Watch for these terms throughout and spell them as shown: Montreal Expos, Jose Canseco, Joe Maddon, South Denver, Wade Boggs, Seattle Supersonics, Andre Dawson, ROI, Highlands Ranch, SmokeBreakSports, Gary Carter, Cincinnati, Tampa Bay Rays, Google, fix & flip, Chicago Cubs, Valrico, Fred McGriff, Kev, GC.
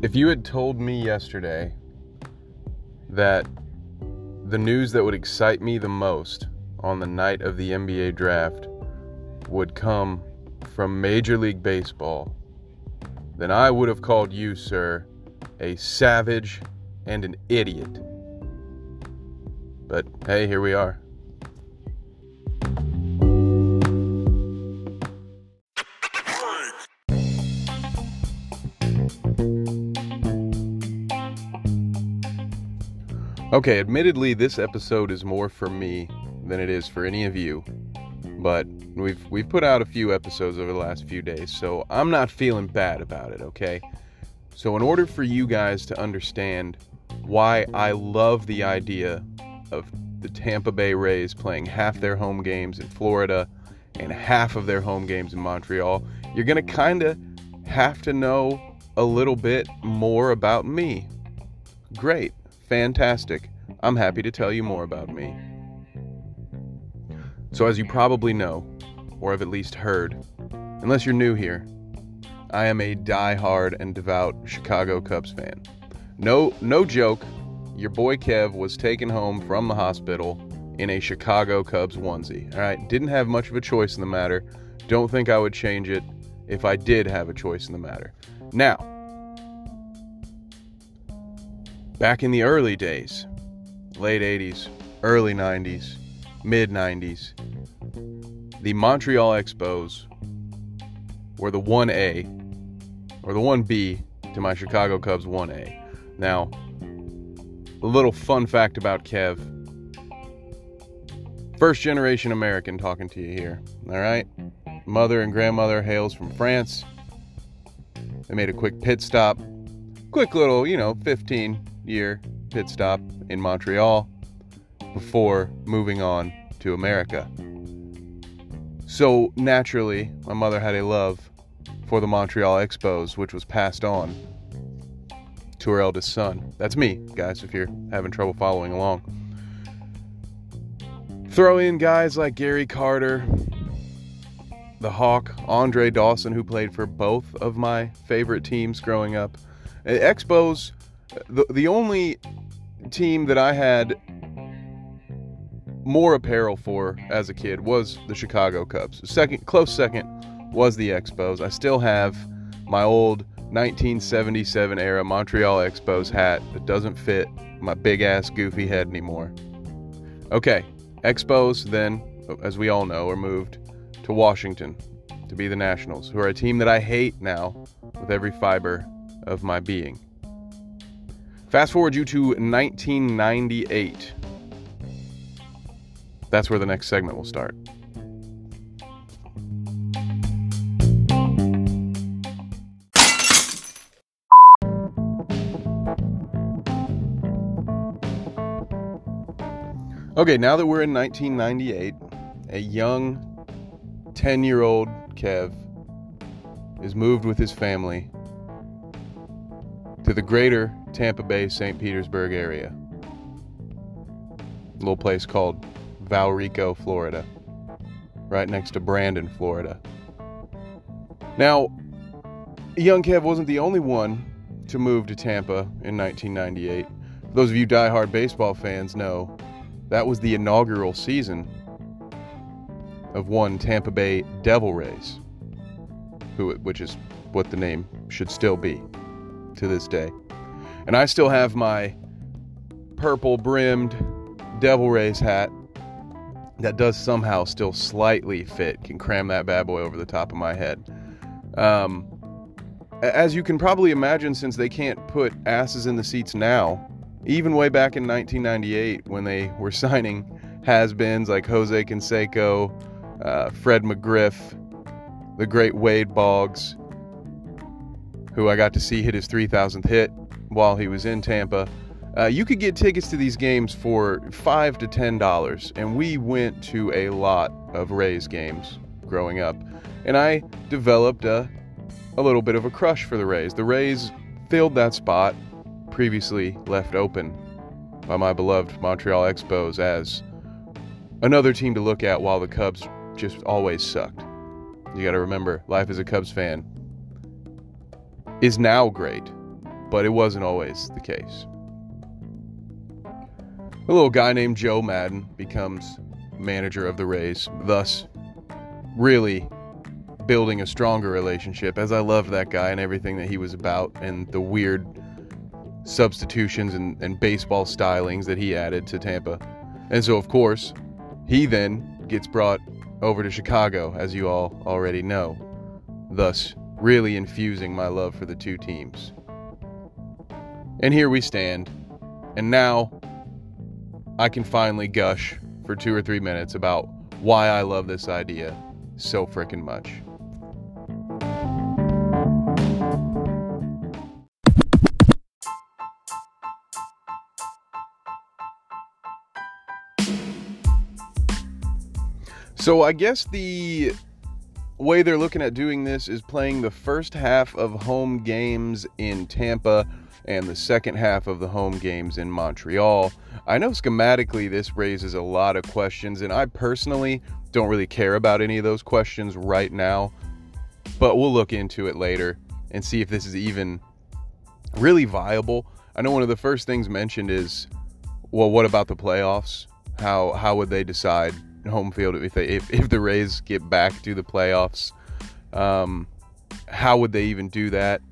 If you had told me yesterday that the news that would excite me the most on the night of the NBA draft would come from Major League Baseball, then I would have called you, sir, a savage and an idiot. But hey, here we are. Okay, admittedly, this episode is more for me than it is for any of you, but we've put out a few episodes over the last few days, so I'm not feeling bad about it, okay? So in order for you guys to understand why I love the idea of the Tampa Bay Rays playing half their home games in Florida and half of their home games in Montreal, you're going to kind of have to know a little bit more about me. Great. Fantastic. I'm happy to tell you more about me. So as you probably know, or have at least heard, unless you're new here, I am a die-hard and devout Chicago Cubs fan. No joke, your boy Kev was taken home from the hospital in a Chicago Cubs onesie. All right, didn't have much of a choice in the matter. Don't think I would change it if I did have a choice in the matter. Now, back in the early days, late 80s, early 90s, mid 90s, the Montreal Expos were the 1A, or the 1B to my Chicago Cubs 1A. Now, a little fun fact about Kev. First generation American talking to you here, all right? Mother and grandmother hails from France. They made a quick pit stop. Quick little, 15-year pit stop in Montreal before moving on to America. So naturally, my mother had a love for the Montreal Expos, which was passed on to her eldest son. That's me, guys, if you're having trouble following along. Throw in guys like Gary Carter, the Hawk, Andre Dawson, who played for both of my favorite teams growing up. Expos, the only team that I had more apparel for as a kid was the Chicago Cubs. Close second was the Expos. I still have my old 1977 era Montreal Expos hat that doesn't fit my big ass goofy head anymore. Okay, Expos then, as we all know, are moved to Washington to be the Nationals, who are a team that I hate now with every fiber of my being. Fast forward you to 1998. That's where the next segment will start. Okay, now that we're in 1998, a young 10-year-old Kev is moved with his family to the greater Tampa Bay, St. Petersburg area. A little place called Valrico, Florida. Right next to Brandon, Florida. Now, young Kev wasn't the only one to move to Tampa in 1998. For those of you diehard baseball fans know, that was the inaugural season of one Tampa Bay Devil Rays, which is what the name should still be to this day. And I still have my purple-brimmed Devil Rays hat that does somehow still slightly fit. Can cram that bad boy over the top of my head. As you can probably imagine, since they can't put asses in the seats now, even way back in 1998 when they were signing has-beens like Jose Canseco, Fred McGriff, the great Wade Boggs, who I got to see hit his 3,000th hit while he was in Tampa. You could get tickets to these games for $5 to $10, and we went to a lot of Rays games growing up, and I developed a little bit of a crush for the Rays. The Rays filled that spot previously left open by my beloved Montreal Expos as another team to look at while the Cubs just always sucked. You got to remember, life as a Cubs fan is now great. but it wasn't always the case. A little guy named Joe Maddon becomes manager of the Rays, thus really building a stronger relationship, as I loved that guy and everything that he was about and the weird substitutions and baseball stylings that he added to Tampa. And so, of course, he then gets brought over to Chicago, as you all already know, thus really infusing my love for the two teams. And here we stand, and now I can finally gush for 2 or 3 minutes about why I love this idea so frickin' much. So I guess the way they're looking at doing this is playing the first half of home games in Tampa and the second half of the home games in Montreal. I know schematically this raises a lot of questions, and I personally don't really care about any of those questions right now, but we'll look into it later and see if this is even really viable. I know one of the first things mentioned is, well, what about the playoffs? How would they decide home field if the Rays get back to the playoffs? How would they even do that?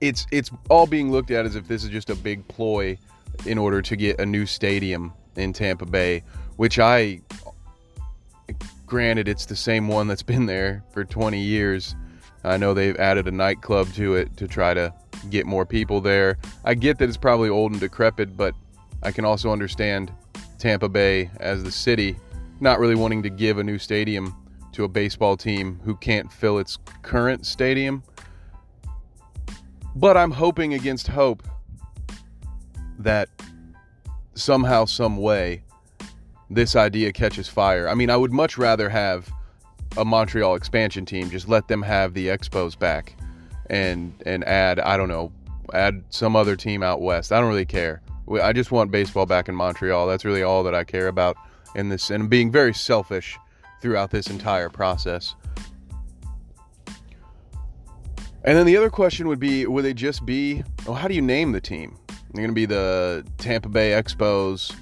It's all being looked at as if this is just a big ploy in order to get a new stadium in Tampa Bay, which granted it's the same one that's been there for 20 years. I know they've added a nightclub to it to try to get more people there. I get that it's probably old and decrepit, but I can also understand Tampa Bay as the city not really wanting to give a new stadium to a baseball team who can't fill its current stadium. But I'm hoping against hope that somehow, some way, this idea catches fire. I mean, I would much rather have a Montreal expansion team, just let them have the Expos back and add some other team out west. I don't really care. I just want baseball back in Montreal. That's really all that I care about in this, and I'm being very selfish throughout this entire process. And then the other question would be, would they just be, how do you name the team? They're going to be the Tampa Bay Expos,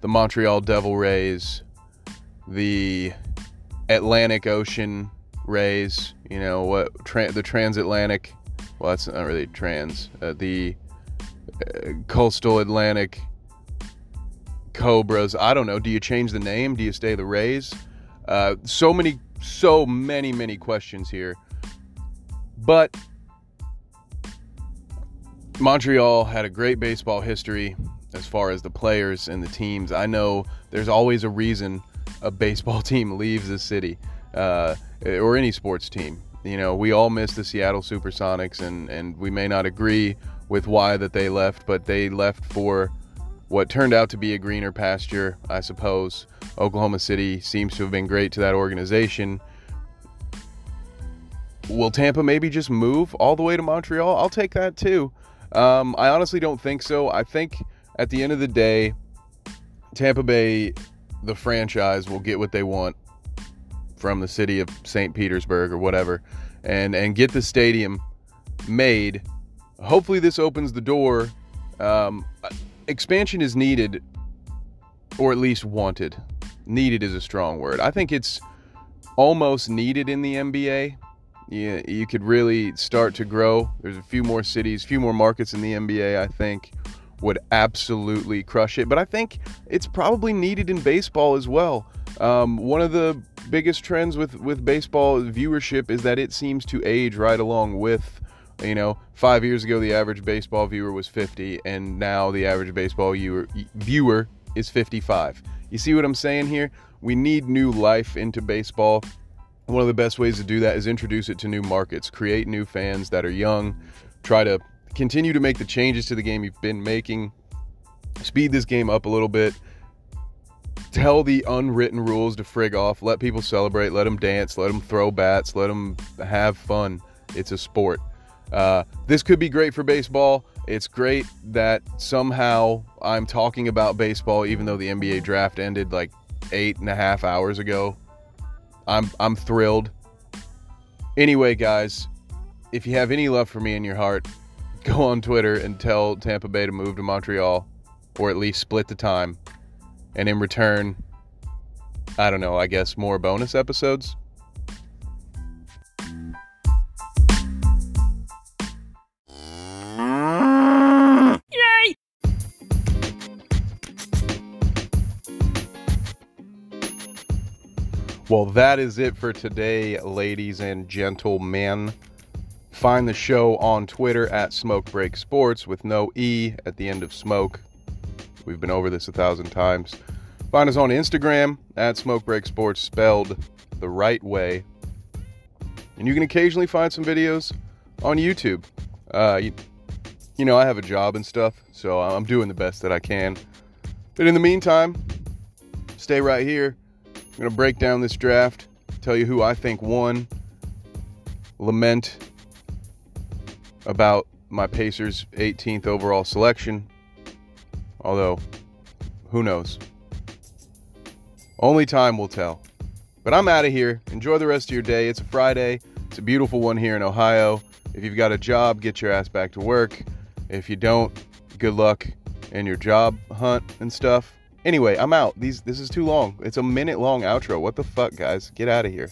the Montreal Devil Rays, the Atlantic Ocean Rays, the transatlantic, well, that's not really trans, the coastal Atlantic Cobras. I don't know. Do you change the name? Do you stay the Rays? So many questions here. But Montreal had a great baseball history as far as the players and the teams. I know there's always a reason a baseball team leaves the city, or any sports team. We all miss the Seattle Supersonics, and we may not agree with why that they left, but they left for what turned out to be a greener pasture, I suppose. Oklahoma City seems to have been great to that organization. Will Tampa maybe just move all the way to Montreal? I'll take that too. I honestly don't think so. I think at the end of the day, Tampa Bay, the franchise, will get what they want from the city of St. Petersburg or whatever, and get the stadium made. Hopefully this opens the door. Expansion is needed, or at least wanted. Needed is a strong word. I think it's almost needed in the NBA. Yeah, you could really start to grow. There's a few more cities, few more markets in the NBA, I think, would absolutely crush it. But I think it's probably needed in baseball as well. One of the biggest trends with baseball viewership is that it seems to age right along with, 5 years ago the average baseball viewer was 50, and now the average baseball viewer is 55. You see what I'm saying here? We need new life into baseball. One of the best ways to do that is introduce it to new markets, create new fans that are young, try to continue to make the changes to the game you've been making, speed this game up a little bit, tell the unwritten rules to frig off, let people celebrate, let them dance, let them throw bats, let them have fun. It's a sport. This could be great for baseball. It's great that somehow I'm talking about baseball, even though the NBA draft ended like 8.5 hours ago. I'm thrilled. Anyway, guys, if you have any love for me in your heart, go on Twitter and tell Tampa Bay to move to Montreal, or at least split the time. And in return, I don't know, I guess more bonus episodes? Yay! Well, that is it for today, ladies and gentlemen. Find the show on Twitter at SmokeBreakSports with no E at the end of smoke. We've been over this 1,000 times. Find us on Instagram at SmokeBreakSports, spelled the right way. And you can occasionally find some videos on YouTube. You know, I have a job and stuff, so I'm doing the best that I can. But in the meantime, stay right here. I'm going to break down this draft, tell you who I think won, lament about my Pacers' 18th overall selection. Although, who knows? Only time will tell. But I'm out of here. Enjoy the rest of your day. It's a Friday. It's a beautiful one here in Ohio. If you've got a job, get your ass back to work. If you don't, good luck in your job hunt and stuff. Anyway, I'm out. This is too long. It's a minute-long outro. What the fuck, guys? Get out of here.